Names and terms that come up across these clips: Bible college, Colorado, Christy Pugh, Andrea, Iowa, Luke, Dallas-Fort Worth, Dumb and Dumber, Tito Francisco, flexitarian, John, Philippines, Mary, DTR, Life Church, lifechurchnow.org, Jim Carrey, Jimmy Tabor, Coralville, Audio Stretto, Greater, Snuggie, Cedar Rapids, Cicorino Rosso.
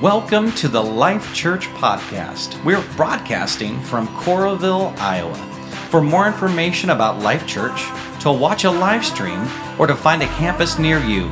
Welcome to the Life Church Podcast. We're broadcasting from Coralville, Iowa. For more information about Life Church, to watch a live stream, or to find a campus near you,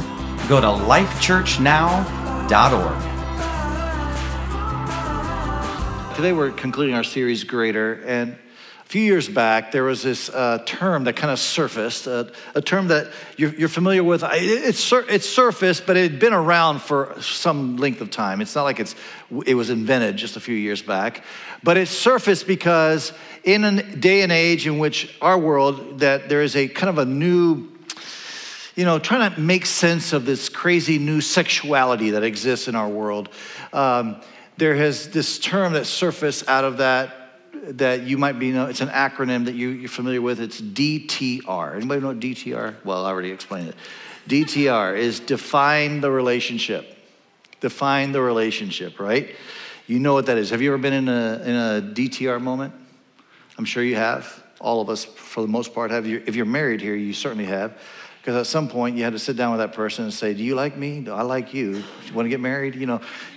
go to lifechurchnow.org. Today we're concluding our series, Greater, and a few years back, there was this term that kind of surfaced, a term that you're familiar with. It's surfaced, but it had been around for some length of time. It's not like it was invented just a few years back. But it surfaced because in a day and age in which our world, that there is a kind of a new, trying to make sense of this crazy new sexuality that exists in our world. There has this term that surfaced out of that you might be, it's an acronym that you're familiar with. It's DTR. Anybody know DTR? Well, I already explained it. DTR is define the relationship. Define the relationship, right? You know what that is. Have you ever been in a DTR moment? I'm sure you have. All of us, for the most part, have. If you're married here, you certainly have. Because at some point, you had to sit down with that person and say, do you like me? Do I like you? Do you want to get married? You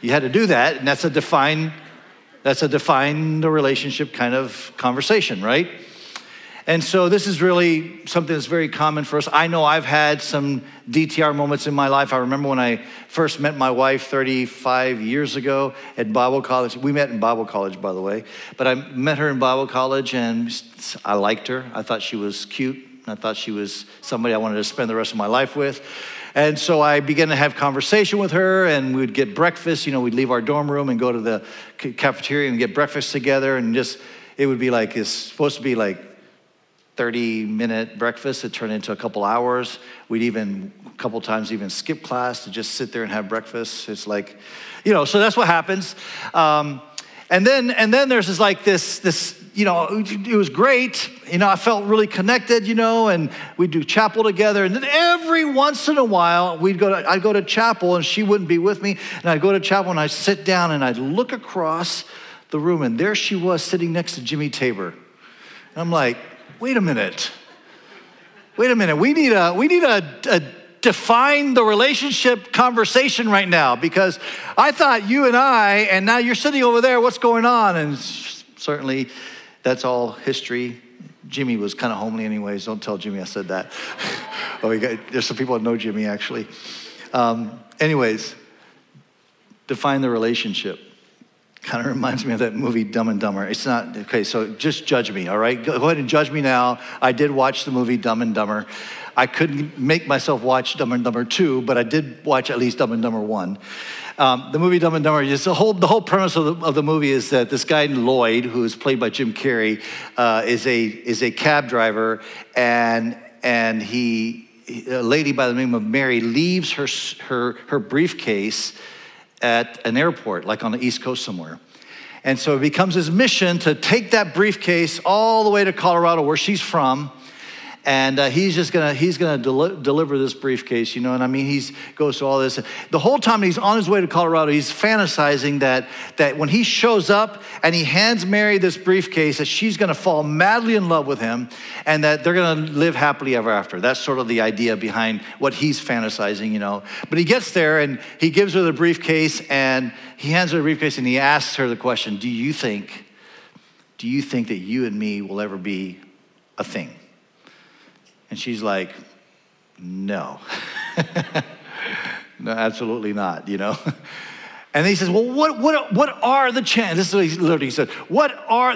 had to do that, and that's a define. That's a define the relationship kind of conversation, right? And so this is really something that's very common for us. I know I've had some DTR moments in my life. I remember when I first met my wife 35 years ago at Bible college. We met in Bible college, by the way. But I met her in Bible college, and I liked her. I thought she was cute. I thought she was somebody I wanted to spend the rest of my life with. And so I began to have conversation with her, and we'd get breakfast. We'd leave our dorm room and go to the cafeteria and get breakfast together. And it would be like, it's supposed to be like 30-minute breakfast. It turned into a couple hours. We'd a couple times skip class to just sit there and have breakfast. It's like, so that's what happens. And then there's this. It was great. I felt really connected, and we'd do chapel together. And then every once in a while, I'd go to chapel, and she wouldn't be with me. And I'd go to chapel, and I'd sit down, and I'd look across the room, and there she was sitting next to Jimmy Tabor. And I'm like, wait a minute. We need a define the relationship conversation right now, because I thought you and I, and now you're sitting over there. What's going on? And certainly, that's all history. Jimmy was kind of homely anyways. Don't tell Jimmy I said that. There's some people that know Jimmy, actually. Define the relationship. Kind of reminds me of that movie, Dumb and Dumber. It's not, okay, so just judge me, all right? Go ahead and judge me now. I did watch the movie Dumb and Dumber. I couldn't make myself watch Dumb and Dumber 2, but I did watch at least Dumb and Dumber 1. The movie Dumb and Dumber, the whole premise of the movie is that this guy Lloyd, who is played by Jim Carrey, is a cab driver, and a lady by the name of Mary leaves her briefcase at an airport, like on the East Coast somewhere. And so it becomes his mission to take that briefcase all the way to Colorado, where she's from. And he's gonna deliver this briefcase, And I mean, he goes to all this. The whole time he's on his way to Colorado, he's fantasizing that when he shows up and he hands Mary this briefcase, that she's gonna fall madly in love with him, and that they're gonna live happily ever after. That's sort of the idea behind what he's fantasizing, But he gets there and he gives her the briefcase, and he hands her the briefcase, and he asks her the question: Do you think that you and me will ever be a thing? And she's like, no. No, absolutely not, And he says, well, what are the chances? This is what he literally said.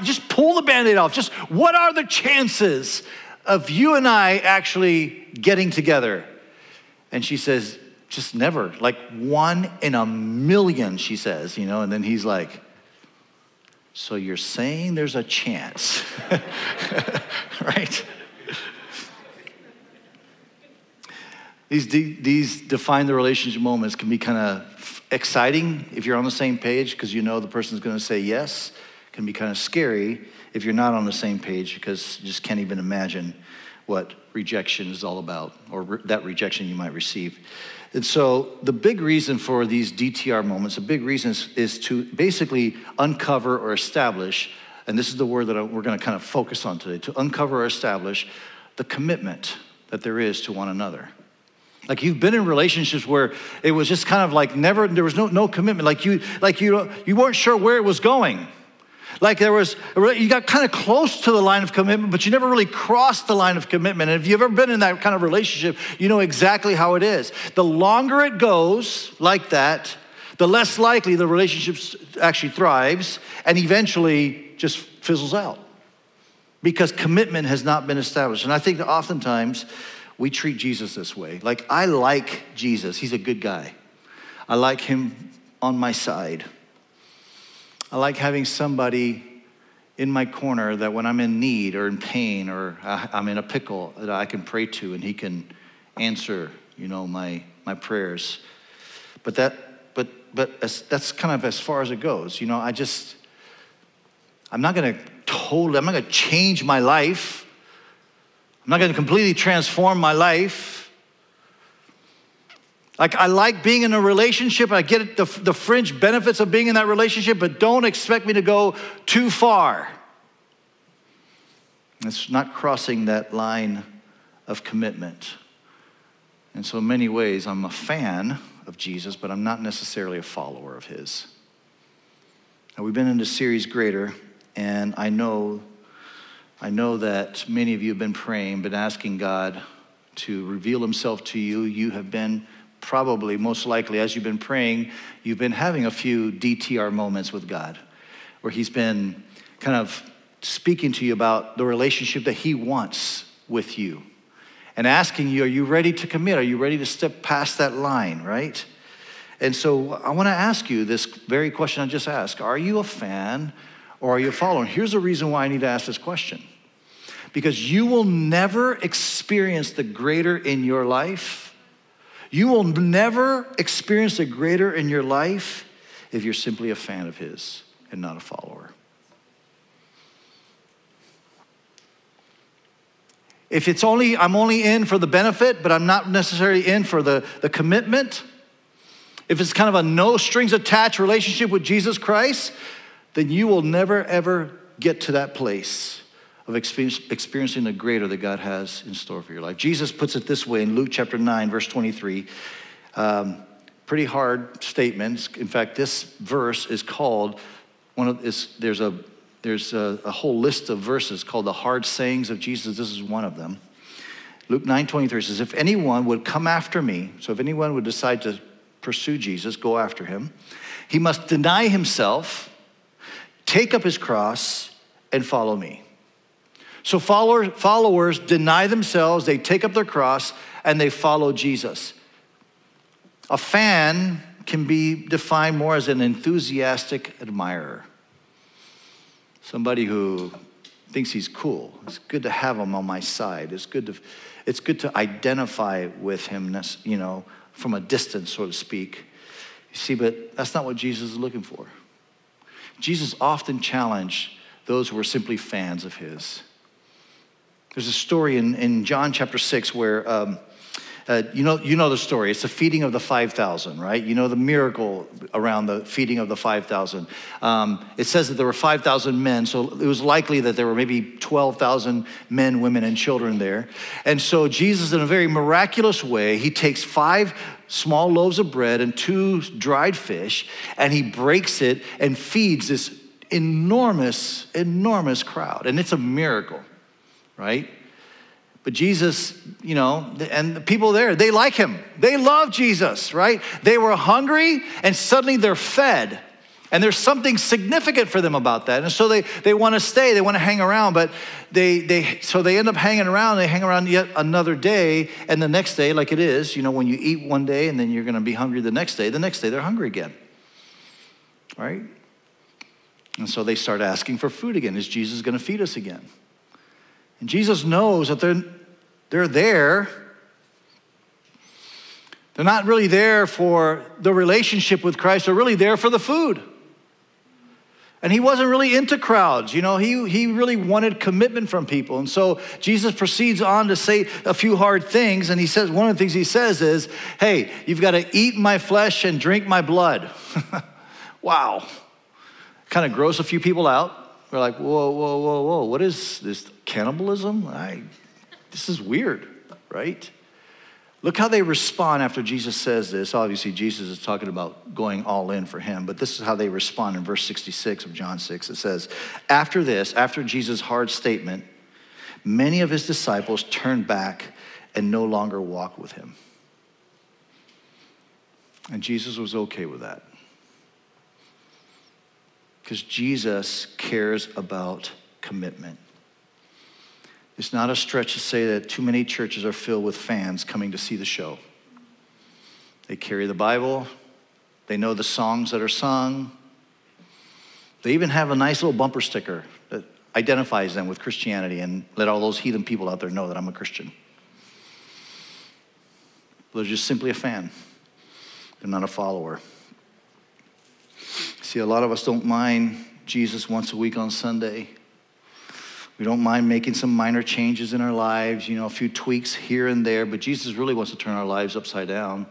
Just pull the Band-Aid off. Just what are the chances of you and I actually getting together? And she says, just never. Like 1 in a million, she says, And then he's like, so you're saying there's a chance, right? These define the relationship moments can be kind of exciting if you're on the same page, because the person's going to say yes. It can be kind of scary if you're not on the same page, because you just can't even imagine what rejection is all about, or that rejection you might receive. And so the big reason for these DTR moments, is to basically uncover or establish, and this is the word that we're going to kind of focus on today, to uncover or establish the commitment that there is to one another. Like you've been in relationships where it was just kind of like never, there was no commitment. Like you weren't sure where it was going. Like there was, you got kind of close to the line of commitment, but you never really crossed the line of commitment. And if you've ever been in that kind of relationship, you know exactly how it is. The longer it goes like that, the less likely the relationship actually thrives and eventually just fizzles out because commitment has not been established. And I think that oftentimes we treat Jesus this way. Like, I like Jesus. He's a good guy. I like him on my side. I like having somebody in my corner that when I'm in need or in pain or I'm in a pickle that I can pray to and he can answer, you know, my prayers. But that's kind of as far as it goes. You know, I'm not going to change my life. I'm not going to completely transform my life. Like, I like being in a relationship. I get the fringe benefits of being in that relationship, but don't expect me to go too far. It's not crossing that line of commitment. And so in many ways, I'm a fan of Jesus, but I'm not necessarily a follower of his. Now, we've been in the series Greater, and I know that many of you have been praying, been asking God to reveal himself to you. You have been probably, most likely, as you've been praying, you've been having a few DTR moments with God where he's been kind of speaking to you about the relationship that he wants with you and asking you, are you ready to commit? Are you ready to step past that line, right? And so I want to ask you this very question I just asked. Are you a fan or are you following? Here's the reason why I need to ask this question. Because you will never experience the greater in your life. You will never experience the greater in your life if you're simply a fan of his and not a follower. If it's only, I'm only in for the benefit, but I'm not necessarily in for the commitment. If it's kind of a no strings attached relationship with Jesus Christ, then you will never, ever get to that place of experiencing the greater that God has in store for your life. Jesus puts it this way in Luke chapter 9, verse 23. Pretty hard statements. In fact, this verse is called, there's a whole list of verses called the hard sayings of Jesus. This is one of them. Luke 9, 23 says, if anyone would come after me, so if anyone would decide to pursue Jesus, go after him, he must deny himself, take up his cross, and follow me. So followers deny themselves, they take up their cross, and they follow Jesus. A fan can be defined more as an enthusiastic admirer. Somebody who thinks he's cool. It's good to have him on my side. It's good to identify with him, you know, from a distance, so to speak. You see, but that's not what Jesus is looking for. Jesus often challenged those who were simply fans of his. There's a story in John chapter 6 where, you know the story. It's the feeding of the 5,000, right? You know the miracle around the feeding of the 5,000. It says that there were 5,000 men, so it was likely that there were maybe 12,000 men, women, and children there. And so Jesus, in a very miraculous way, he takes 5 small loaves of bread and 2 dried fish, and he breaks it and feeds this enormous, enormous crowd. And it's a miracle. Right? But Jesus, you know, and the people there, they like him. They love Jesus, right? They were hungry and suddenly they're fed. And there's something significant for them about that. And so they want to stay, they want to hang around, but they end up hanging around. They hang around yet another day, and the next day, like it is, you know, when you eat one day and then you're going to be hungry the next day they're hungry again. Right? And so they start asking for food again. Is Jesus going to feed us again? And Jesus knows that they're there. They're not really there for the relationship with Christ. They're really there for the food. And he wasn't really into crowds. You know, he really wanted commitment from people. And so Jesus proceeds on to say a few hard things. And he says, one of the things he says is, hey, you've got to eat my flesh and drink my blood. Wow. Kind of gross a few people out. They're like, whoa, what is this, cannibalism? This is weird, right? Look how they respond after Jesus says this. Obviously, Jesus is talking about going all in for him, but this is how they respond in verse 66 of John 6. It says, after this, after Jesus' hard statement, many of his disciples turned back and no longer walked with him. And Jesus was okay with that, because Jesus cares about commitment. It's not a stretch to say that too many churches are filled with fans coming to see the show. They carry the Bible. They know the songs that are sung. They even have a nice little bumper sticker that identifies them with Christianity and let all those heathen people out there know that I'm a Christian. They're just simply a fan. They're not a follower. See, a lot of us don't mind Jesus once a week on Sunday. We don't mind making some minor changes in our lives, you know, a few tweaks here and there, but Jesus really wants to turn our lives upside down.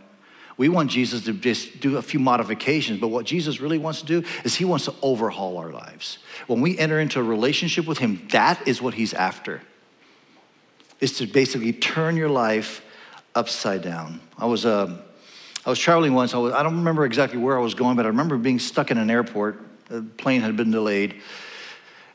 We want Jesus to just do a few modifications, but what Jesus really wants to do is he wants to overhaul our lives. When we enter into a relationship with him, that is what he's after, is to basically turn your life upside down. I was traveling once. I don't remember exactly where I was going, but I remember being stuck in an airport. The plane had been delayed.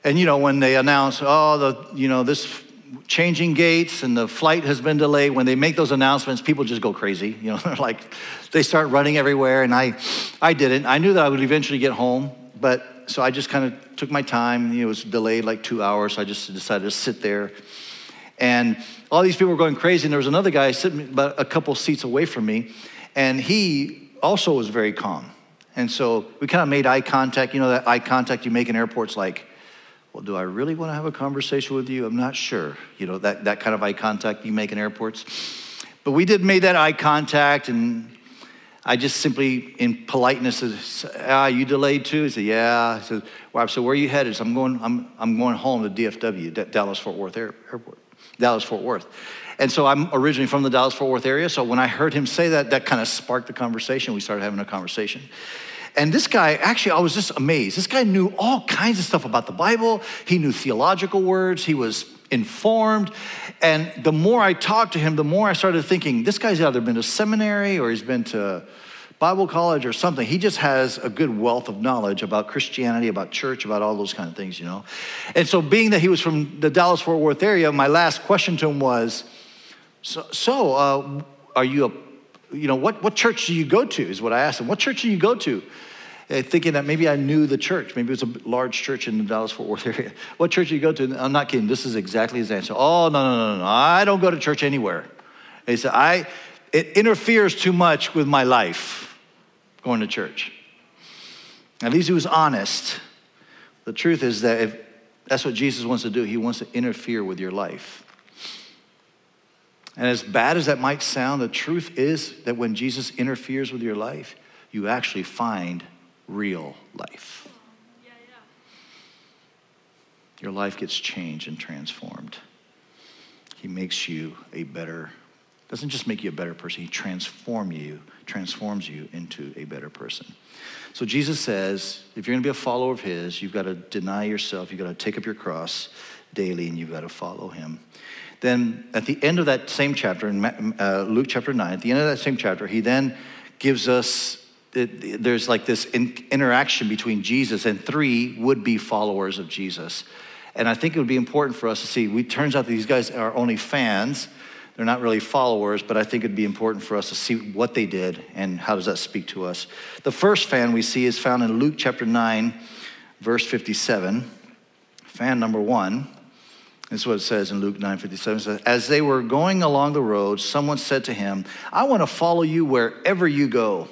And, you know, when they announce, this changing gates and the flight has been delayed, when they make those announcements, people just go crazy. You know, they're like, they start running everywhere, and I didn't. I knew that I would eventually get home, but so I just kind of took my time. You know, it was delayed like 2 hours, so I just decided to sit there. And all these people were going crazy, and there was another guy sitting about a couple seats away from me, and he also was very calm. And so we kind of made eye contact. You know, that eye contact you make in airports, like, well, do I really want to have a conversation with you? I'm not sure. You know, that kind of eye contact you make in airports. But we did make that eye contact, and I just simply, in politeness, said, you delayed too? He said, yeah. I said, well, so where are you headed? So I'm going home to DFW, Dallas-Fort Worth Airport. Dallas-Fort Worth. And so I'm originally from the Dallas-Fort Worth area, so when I heard him say that, that kind of sparked the conversation. We started having a conversation. And this guy, actually, I was just amazed. This guy knew all kinds of stuff about the Bible. He knew theological words. He was informed. And the more I talked to him, the more I started thinking, this guy's either been to seminary or he's been to Bible college or something. He just has a good wealth of knowledge about Christianity, about church, about all those kind of things, you know. And so being that he was from the Dallas-Fort Worth area, my last question to him was, so are you a you know, what church do you go to is what I asked him. What church do you go to? Thinking that maybe I knew the church. Maybe it was a large church in the Dallas-Fort Worth area. What church do you go to? I'm not kidding. This is exactly his answer. Oh, no. I don't go to church anywhere. And he said, it interferes too much with my life, going to church. At least he was honest. The truth is that if that's what Jesus wants to do, he wants to interfere with your life. And as bad as that might sound, the truth is that when Jesus interferes with your life, you actually find real life. Yeah. Your life gets changed and transformed. He makes you a better, doesn't just make you a better person, he transforms you into a better person. So Jesus says, if you're going to be a follower of his, you've got to deny yourself, you've got to take up your cross daily, and you've got to follow him. Then at the end of that same chapter, in Luke chapter 9, at the end of that same chapter, he then gives us, there's like this interaction between Jesus and three would-be followers of Jesus. And I think it would be important for us to see, it turns out that these guys are only fans. They're not really followers, but I think it'd be important for us to see what they did and how does that speak to us. The first fan we see is found in Luke chapter 9, verse 57. Fan number one. This is what it says in Luke 9:57. It says, as they were going along the road, someone said to him, I want to follow you wherever you go.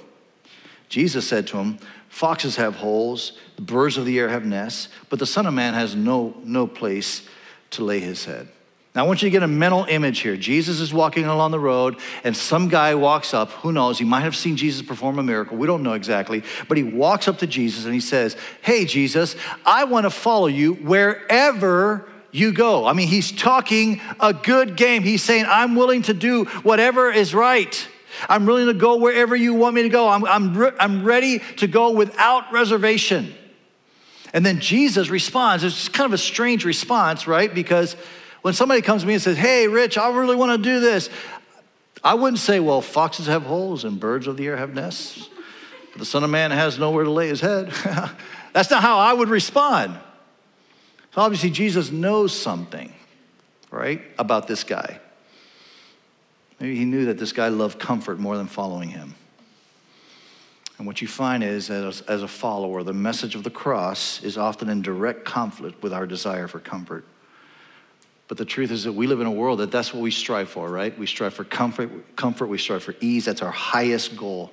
Jesus said to him, foxes have holes, the birds of the air have nests, but the Son of Man has no place to lay his head. Now I want you to get a mental image here. Jesus is walking along the road, and some guy walks up. Who knows? He might have seen Jesus perform a miracle. We don't know exactly. But he walks up to Jesus, and he says, hey, Jesus, I want to follow you wherever you go. I mean, he's talking a good game. He's saying, I'm willing to do whatever is right. I'm willing to go wherever you want me to go. I'm ready to go without reservation. And then Jesus responds. It's kind of a strange response, right? Because when somebody comes to me and says, hey, Rich, I really want to do this. I wouldn't say, well, foxes have holes and birds of the air have nests, but the Son of Man has nowhere to lay his head. That's not how I would respond. So obviously Jesus knows something, right, about this guy. Maybe he knew that this guy loved comfort more than following him. And what you find is, as a follower, the message of the cross is often in direct conflict with our desire for comfort. But the truth is that we live in a world that that's what we strive for, right? We strive for comfort, we strive for ease. That's our highest goal.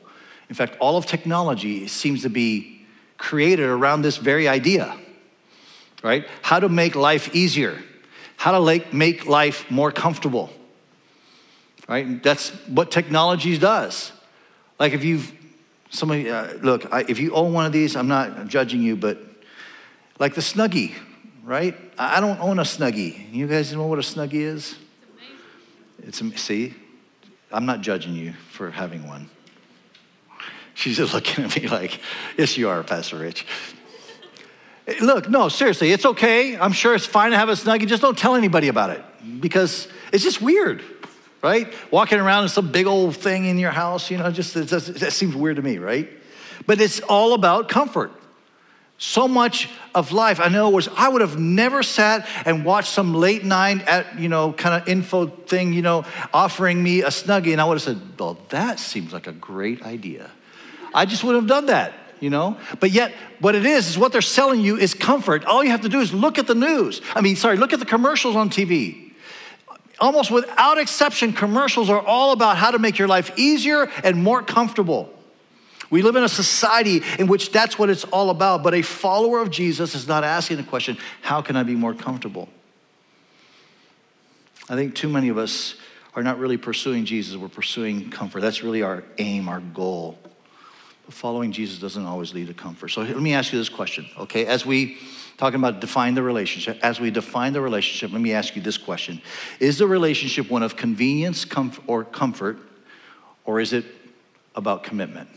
In fact, all of technology seems to be created around this very idea, right? How to make life easier, how to make life more comfortable, right? That's what technology does. Like if you've, somebody, look, if you own one of these, I'm not judging you, but like the Snuggie, right? I don't own a Snuggie. You guys know what a Snuggie is? It's amazing. See, I'm not judging you for having one. She's just looking at me like, yes, you are, Pastor Rich. Look, no, seriously, it's okay. I'm sure it's fine to have a Snuggie. Just don't tell anybody about it because it's just weird, right? Walking around in some big old thing in your house, you know, just that seems weird to me, right? But it's all about comfort. So much of life, I know, was I would have never sat and watched some late night at, you know, kind of info thing, you know, offering me a Snuggie, and I would have said, well, that seems like a great idea. I just wouldn't have done that, you know? But yet, what it is what they're selling you is comfort. All you have to do is look at the news. Look at the commercials on TV. Almost without exception, commercials are all about how to make your life easier and more comfortable. We live in a society in which that's what it's all about, but a follower of Jesus is not asking the question, how can I be more comfortable? I think too many of us are not really pursuing Jesus, we're pursuing comfort. That's really our aim, our goal. But following Jesus doesn't always lead to comfort. So let me ask you this question, okay? As we talking about define the relationship, as we define the relationship, let me ask you this question. Is the relationship one of convenience or comfort, or is it about commitment?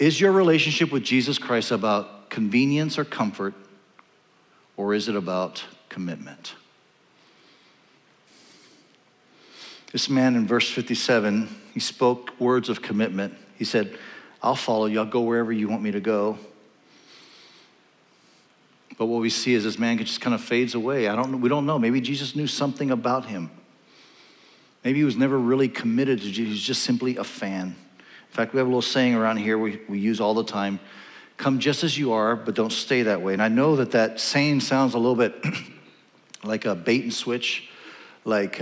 Is your relationship with Jesus Christ about convenience or comfort, or is it about commitment? This man in verse 57, he spoke words of commitment. He said, I'll follow you, I'll go wherever you want me to go. But what we see is this man just kind of fades away. We don't know, maybe Jesus knew something about him. Maybe he was never really committed to Jesus, he was just simply a fan. In fact, we have a little saying around here we use all the time, come just as you are, but don't stay that way. And I know that saying sounds a little bit like a bait and switch, like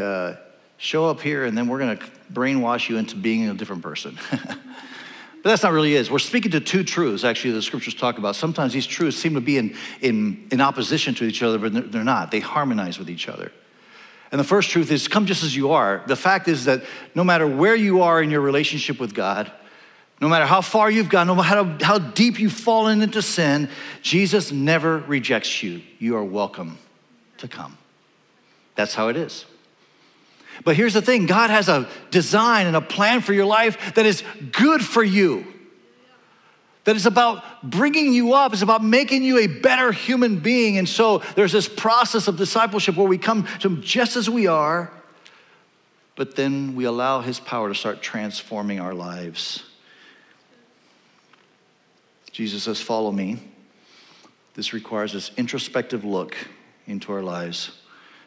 show up here and then we're gonna brainwash you into being a different person. But that's not really it. We're speaking to two truths, actually, the scriptures talk about. Sometimes these truths seem to be in opposition to each other, but they're not. They harmonize with each other. And the first truth is, come just as you are. The fact is that no matter where you are in your relationship with God, no matter how far you've gone, no matter how deep you've fallen into sin, Jesus never rejects you. You are welcome to come. That's how it is. But here's the thing, God has a design and a plan for your life that is good for you. That is about bringing you up. It's about making you a better human being. And so there's this process of discipleship where we come to him just as we are, but then we allow his power to start transforming our lives. Jesus says, follow me. This requires this introspective look into our lives.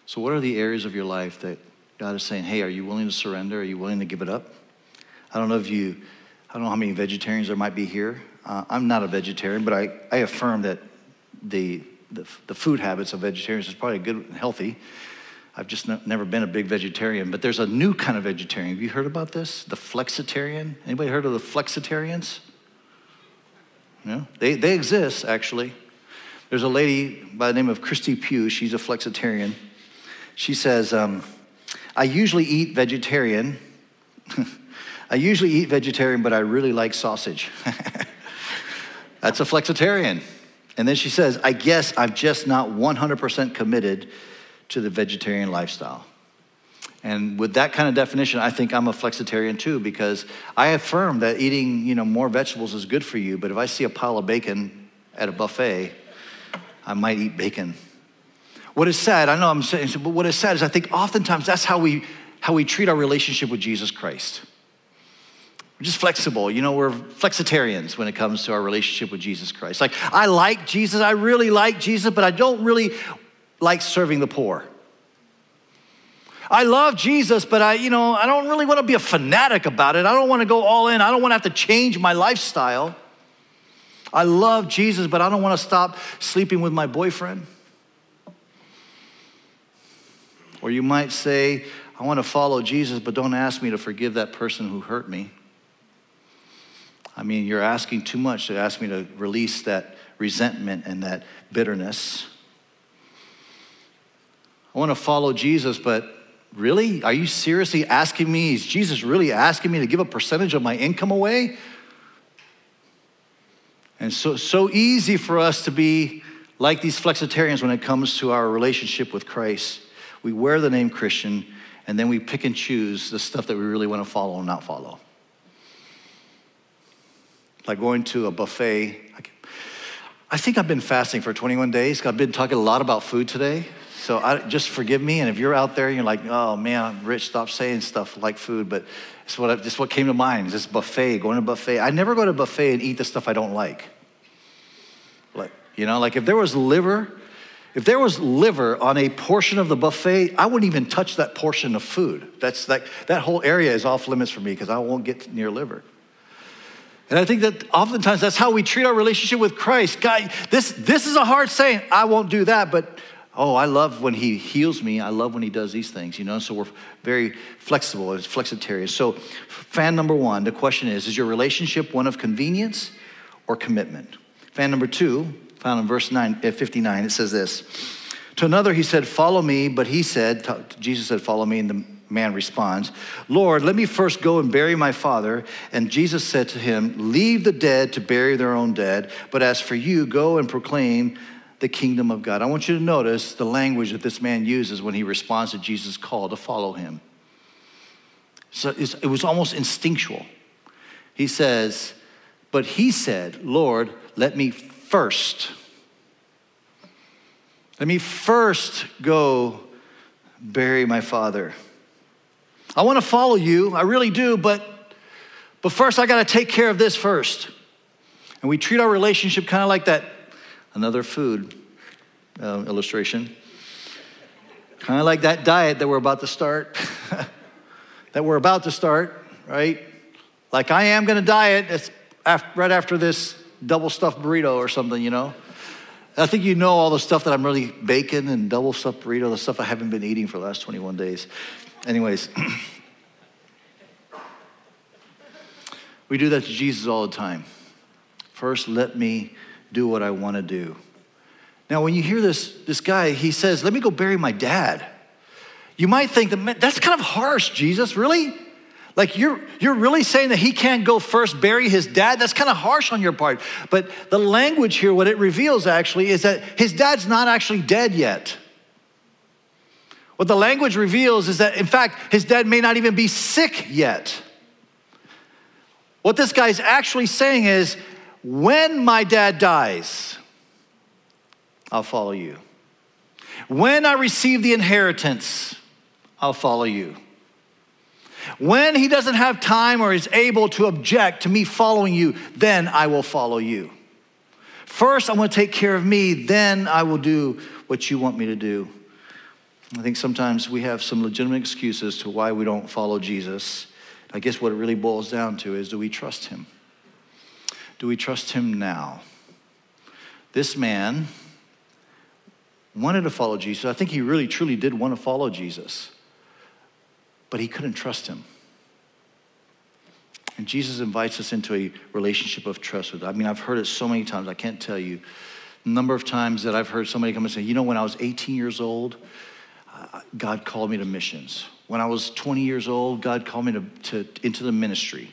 So what are the areas of your life that God is saying, hey, are you willing to surrender? Are you willing to give it up? I don't know how many vegetarians there might be here. I'm not a vegetarian, but I affirm that the food habits of vegetarians is probably good and healthy. I've just never been a big vegetarian, but there's a new kind of vegetarian. Have you heard about this? The flexitarian? Anybody heard of the flexitarians? No? They exist, actually. There's a lady by the name of Christy Pugh. She's a flexitarian. She says, I usually eat vegetarian. I usually eat vegetarian, but I really like sausage. That's a flexitarian. And then she says, I guess I'm just not 100% committed to the vegetarian lifestyle. And with that kind of definition, I think I'm a flexitarian too, because I affirm that eating, more vegetables is good for you, but if I see a pile of bacon at a buffet, I might eat bacon. What is sad, I know I'm saying, but what is sad is I think oftentimes that's how we treat our relationship with Jesus Christ. We're just flexible. You know, we're flexitarians when it comes to our relationship with Jesus Christ. Like, I like Jesus. I really like Jesus, but I don't really like serving the poor. I love Jesus, but I don't really want to be a fanatic about it. I don't want to go all in. I don't want to have to change my lifestyle. I love Jesus, but I don't want to stop sleeping with my boyfriend. Or you might say, I want to follow Jesus, but don't ask me to forgive that person who hurt me. I mean, you're asking too much to ask me to release that resentment and that bitterness. I want to follow Jesus, but really? Are you seriously asking me? Is Jesus really asking me to give a percentage of my income away? And so easy for us to be like these flexitarians when it comes to our relationship with Christ. We wear the name Christian, and then we pick and choose the stuff that we really want to follow and not follow. Like going to a buffet. I think I've been fasting for 21 days. I've been talking a lot about food today. So just forgive me, and if you're out there and you're like, oh man, Rich, stop saying stuff like food, but it's what came to mind, is this buffet, going to buffet. I never go to buffet and eat the stuff I don't like. Like if there was liver on a portion of the buffet, I wouldn't even touch that portion of food. That's like, that whole area is off limits for me because I won't get near liver. And I think that oftentimes that's how we treat our relationship with Christ. God, this is a hard saying, I won't do that, but oh, I love when he heals me. I love when he does these things, you know? So we're very flexible as flexitarians. So fan number one, the question is your relationship one of convenience or commitment? Fan number two, found in verse 59, it says this. To another he said, follow me, but he said, Jesus said, follow me, and the man responds, Lord, let me first go and bury my father. And Jesus said to him, leave the dead to bury their own dead, but as for you, go and proclaim the kingdom of God. I want you to notice the language that this man uses when he responds to Jesus' call to follow him. So it was almost instinctual. He says, but he said, Lord, let me first go bury my father. I want to follow you, I really do, but first I got to take care of this first. And we treat our relationship kind of like that. Another food illustration. Kind of like that diet that we're about to start. Right? Like, I am going to diet right after this double-stuffed burrito or something, you know? I think you know all the stuff that I'm really baking and double-stuffed burrito, the stuff I haven't been eating for the last 21 days. Anyways. We do that to Jesus all the time. First, let me do what I want to do. Now, when you hear this guy, he says, let me go bury my dad. You might think, that's kind of harsh, Jesus, really? Like, you're really saying that he can't go first bury his dad? That's kind of harsh on your part. But the language here, what it reveals actually is that his dad's not actually dead yet. What the language reveals is that, in fact, his dad may not even be sick yet. What this guy's actually saying is, when my dad dies, I'll follow you. When I receive the inheritance, I'll follow you. When he doesn't have time or is able to object to me following you, then I will follow you. First, I'm going to take care of me, then I will do what you want me to do. I think sometimes we have some legitimate excuses to why we don't follow Jesus. I guess what it really boils down to is, do we trust him? Do we trust him now? This man wanted to follow Jesus. I think he really, truly did want to follow Jesus, but he couldn't trust him. And Jesus invites us into a relationship of trust with him. I mean, I've heard it so many times. I can't tell you the number of times that I've heard somebody come and say, you know, when I was 18 years old, God called me to missions. When I was 20 years old, God called me into the ministry.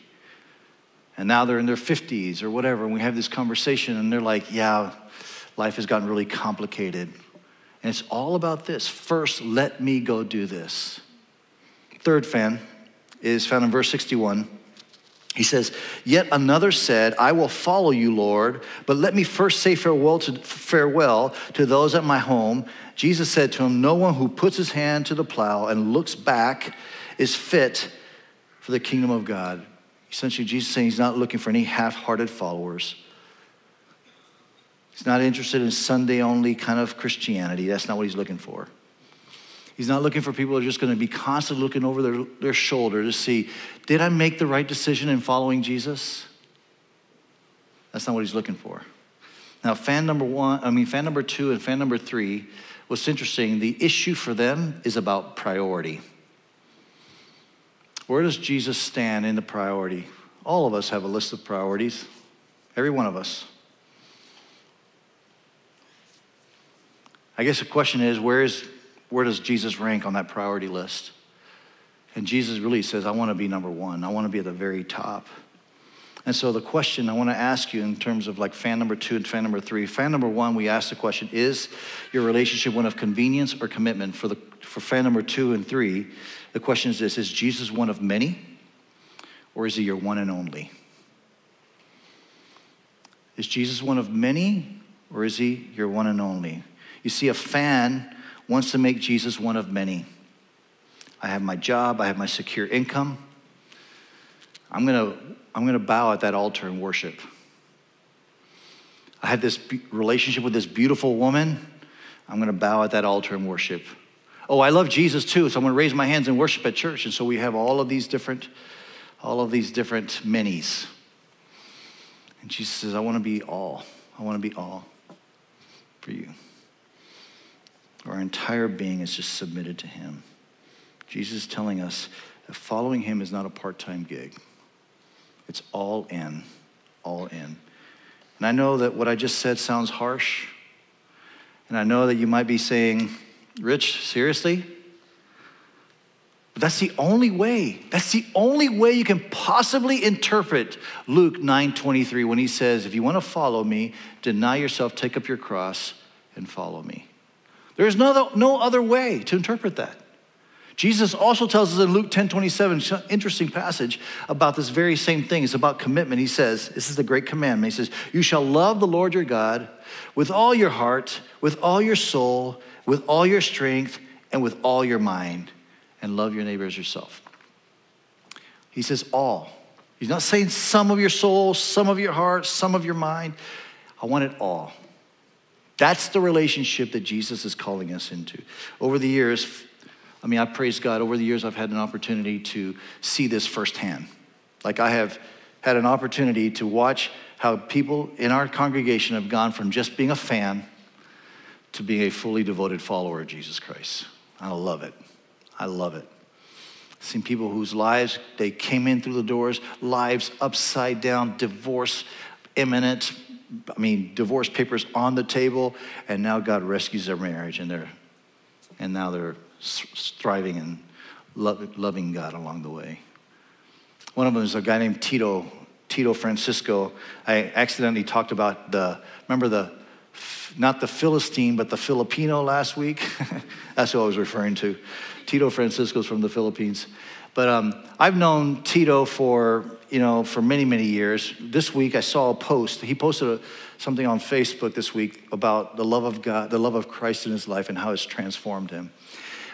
And now they're in their 50s or whatever, and we have this conversation, and they're like, yeah, life has gotten really complicated. And it's all about this. First, let me go do this. Third fan is found in verse 61. He says, yet another said, I will follow you, Lord, but let me first say farewell to those at my home. Jesus said to him, no one who puts his hand to the plow and looks back is fit for the kingdom of God. Essentially, Jesus is saying he's not looking for any half-hearted followers. He's not interested in Sunday-only kind of Christianity. That's not what he's looking for. He's not looking for people who are just going to be constantly looking over their shoulder to see, did I make the right decision in following Jesus? That's not what he's looking for. Now, fan number two and fan number three, what's interesting, the issue for them is about priority. Where does Jesus stand in the priority? All of us have a list of priorities, every one of us. I guess the question is, where does Jesus rank on that priority list? And Jesus really says, I want to be number one. I want to be at the very top. And so the question I want to ask you in terms of like fan number two and fan number three, fan number one, we asked the question, is your relationship one of convenience or commitment? For fan number two and three, the question is this, is Jesus one of many or is he your one and only? Is Jesus one of many or is he your one and only? You see, a fan wants to make Jesus one of many. I have my job, I have my secure income. I'm gonna bow at that altar and worship. I have this relationship with this beautiful woman. I'm gonna bow at that altar and worship. Oh, I love Jesus too, so I'm gonna raise my hands and worship at church. And so we have all of these different minis. And Jesus says, I wanna be all. I wanna be all for you. Our entire being is just submitted to him. Jesus is telling us that following him is not a part-time gig. It's all in, all in. And I know that what I just said sounds harsh. And I know that you might be saying, Rich, seriously? But that's the only way. That's the only way you can possibly interpret Luke 9:23 when he says, if you want to follow me, deny yourself, take up your cross, and follow me. There's no other way to interpret that. Jesus also tells us in Luke 10:27, interesting passage about this very same thing. It's about commitment. He says, this is the great commandment. He says, you shall love the Lord your God with all your heart, with all your soul, with all your strength, and with all your mind, and love your neighbor as yourself. He says all. He's not saying some of your soul, some of your heart, some of your mind. I want it all. That's the relationship that Jesus is calling us into. Over the years, I praise God, over the years I've had an opportunity to see this firsthand. Like I have had an opportunity to watch how people in our congregation have gone from just being a fan to being a fully devoted follower of Jesus Christ. I love it. I love it. I've seen people whose lives, they came in through the doors, lives upside down, divorce imminent, divorce papers on the table, and now God rescues their marriage, and now they're thriving and loving God along the way. One of them is a guy named Tito Francisco. I accidentally talked about not the Philistine, but the Filipino last week. That's who I was referring to. Tito Francisco's from the Philippines. But I've known Tito for many, many years. This week I saw a post. He posted something on Facebook this week about the love of God, the love of Christ in his life and how it's transformed him.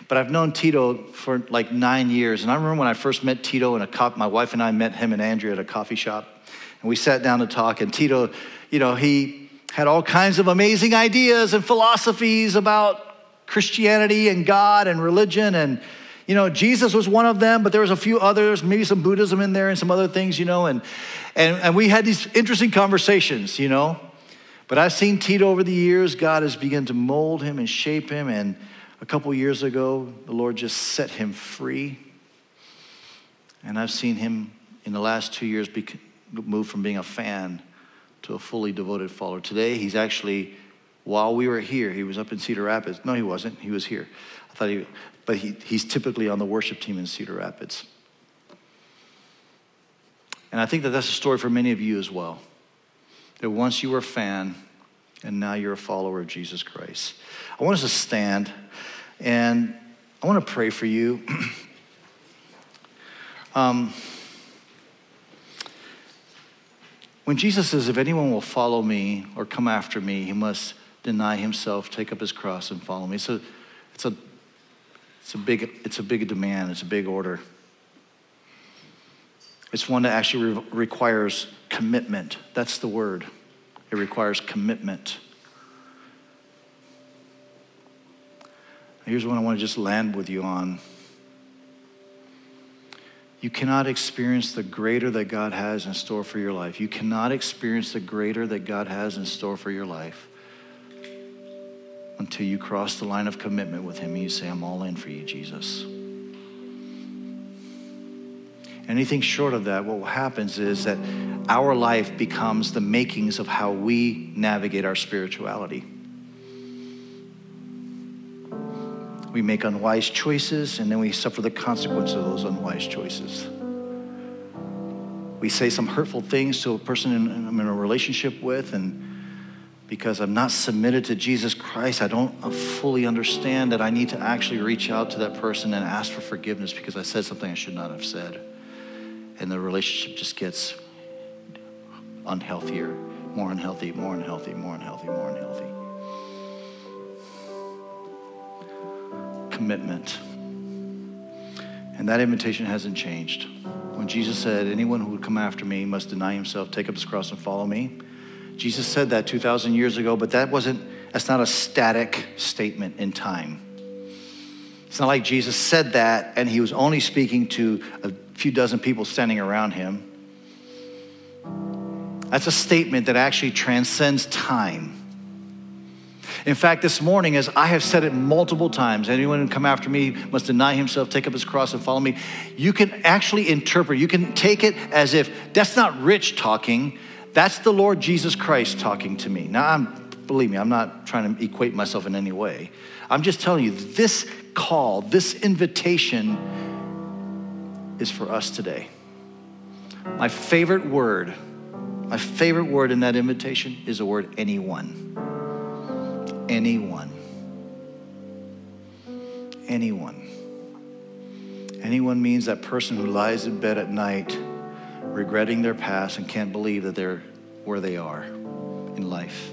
But I've known Tito for like 9 years. And I remember when I first met Tito my wife and I met him and Andrea at a coffee shop. And we sat down to talk. And Tito, he had all kinds of amazing ideas and philosophies about Christianity and God and religion and Jesus was one of them, but there was a few others, maybe some Buddhism in there and some other things, and we had these interesting conversations, But I've seen Tito over the years. God has begun to mold him and shape him, and a couple years ago, the Lord just set him free. And I've seen him in the last 2 years move from being a fan to a fully devoted follower. Today, he's actually, while we were here, he was up in Cedar Rapids. No, he wasn't. He was here. I thought he... But he's typically on the worship team in Cedar Rapids. And I think that's a story for many of you as well. That once you were a fan, and now you're a follower of Jesus Christ. I want us to stand, and I want to pray for you. When Jesus says, if anyone will follow me or come after me, he must deny himself, take up his cross, and follow me. So it's a big demand. It's a big order. It's one that actually requires commitment. That's the word. It requires commitment. Here's one I want to just land with you on. You cannot experience the greater that God has in store for your life. You cannot experience the greater that God has in store for your life until you cross the line of commitment with him and you say, I'm all in for you, Jesus. Anything short of that, what happens is that our life becomes the makings of how we navigate our spirituality. We make unwise choices, and then we suffer the consequence of those unwise choices. We say some hurtful things to a person I'm in a relationship with, and because I'm not submitted to Jesus Christ, I don't fully understand that I need to actually reach out to that person and ask for forgiveness because I said something I should not have said. And the relationship just gets unhealthier, more unhealthy, more unhealthy, more unhealthy, more unhealthy. Commitment. And that invitation hasn't changed. When Jesus said, anyone who would come after me must deny himself, take up his cross, and follow me, Jesus said that 2,000 years ago, but that's not a static statement in time. It's not like Jesus said that and he was only speaking to a few dozen people standing around him. That's a statement that actually transcends time. In fact, this morning, as I have said it multiple times, anyone who come after me must deny himself, take up his cross, and follow me. You can actually interpret, you can take it as if that's not Rich talking, that's the Lord Jesus Christ talking to me. Now, believe me, I'm not trying to equate myself in any way. I'm just telling you, this call, this invitation is for us today. My favorite word in that invitation is the word anyone. Anyone. Anyone. Anyone means that person who lies in bed at night regretting their past and can't believe that they're where they are in life.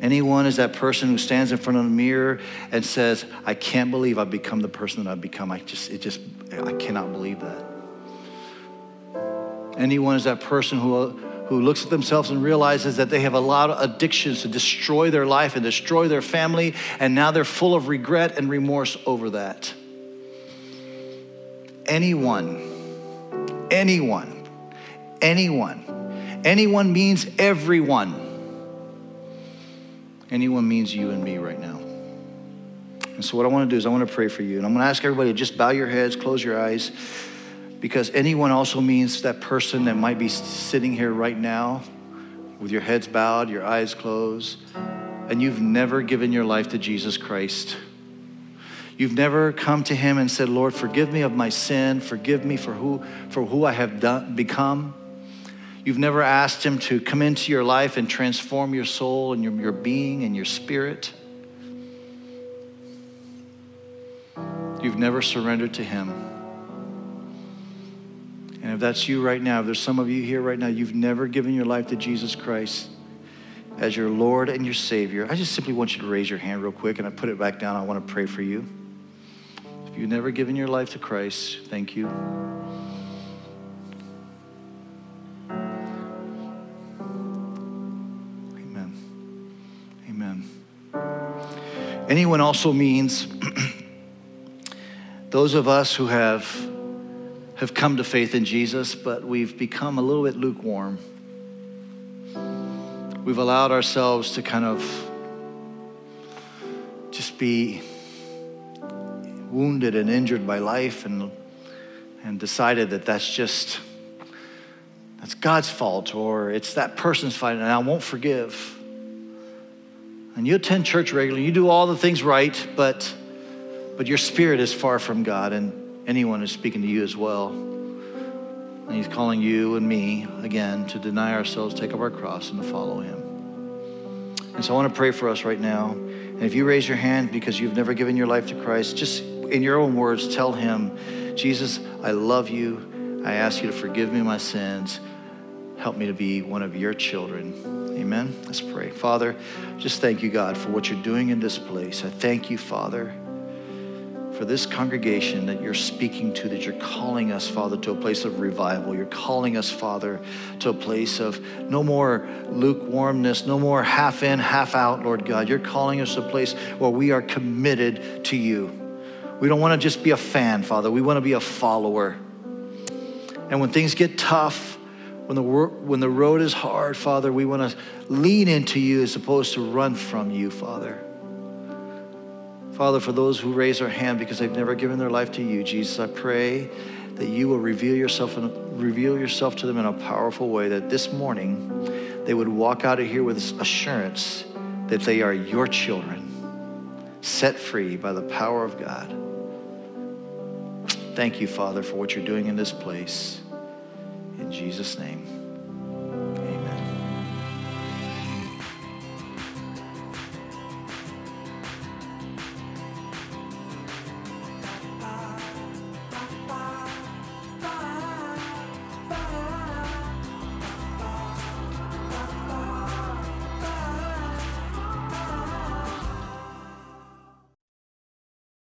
Anyone is that person who stands in front of the mirror and says, I can't believe I've become the person that I've become. I cannot believe that. Anyone is that person who looks at themselves and realizes that they have allowed addictions to destroy their life and destroy their family, and now they're full of regret and remorse over that. Anyone. Anyone means everyone. Anyone means you and me right now. And so what I want to do is I want to pray for you. And I'm going to ask everybody to just bow your heads, close your eyes, because anyone also means that person that might be sitting here right now with your heads bowed, your eyes closed, and you've never given your life to Jesus Christ. You've never come to him and said, Lord, forgive me of my sin. Forgive me for who I have become. You've never asked him to come into your life and transform your soul and your being and your spirit. You've never surrendered to him. And if that's you right now, if there's some of you here right now, you've never given your life to Jesus Christ as your Lord and your Savior, I just simply want you to raise your hand real quick, and I put it back down. I want to pray for you. If you've never given your life to Christ, thank you. Amen. Amen. Anyone also means those of us who have come to faith in Jesus, but we've become a little bit lukewarm. We've allowed ourselves to kind of just be wounded and injured by life and decided that that's God's fault, or it's that person's fault, and I won't forgive. And you attend church regularly, you do all the things right, but your spirit is far from God, and anyone is speaking to you as well. And he's calling you and me, again, to deny ourselves, take up our cross, and to follow him. And so I want to pray for us right now. And if you raise your hand because you've never given your life to Christ, just in your own words, tell him, Jesus, I love you. I ask you to forgive me my sins. Help me to be one of your children. Amen. Let's pray. Father, just thank you, God, for what you're doing in this place. I thank you, Father, for this congregation that you're speaking to, that you're calling us, Father, to a place of revival. You're calling us, Father, to a place of no more lukewarmness, no more half in, half out, Lord God. You're calling us to a place where we are committed to you. We don't want to just be a fan, Father. We want to be a follower. And when things get tough, when the road is hard, Father, we want to lean into you as opposed to run from you, Father. Father, for those who raise their hand because they've never given their life to you, Jesus, I pray that you will reveal yourself to them in a powerful way, that this morning they would walk out of here with assurance that they are your children, set free by the power of God. Thank you, Father, for what you're doing in this place. In Jesus' name.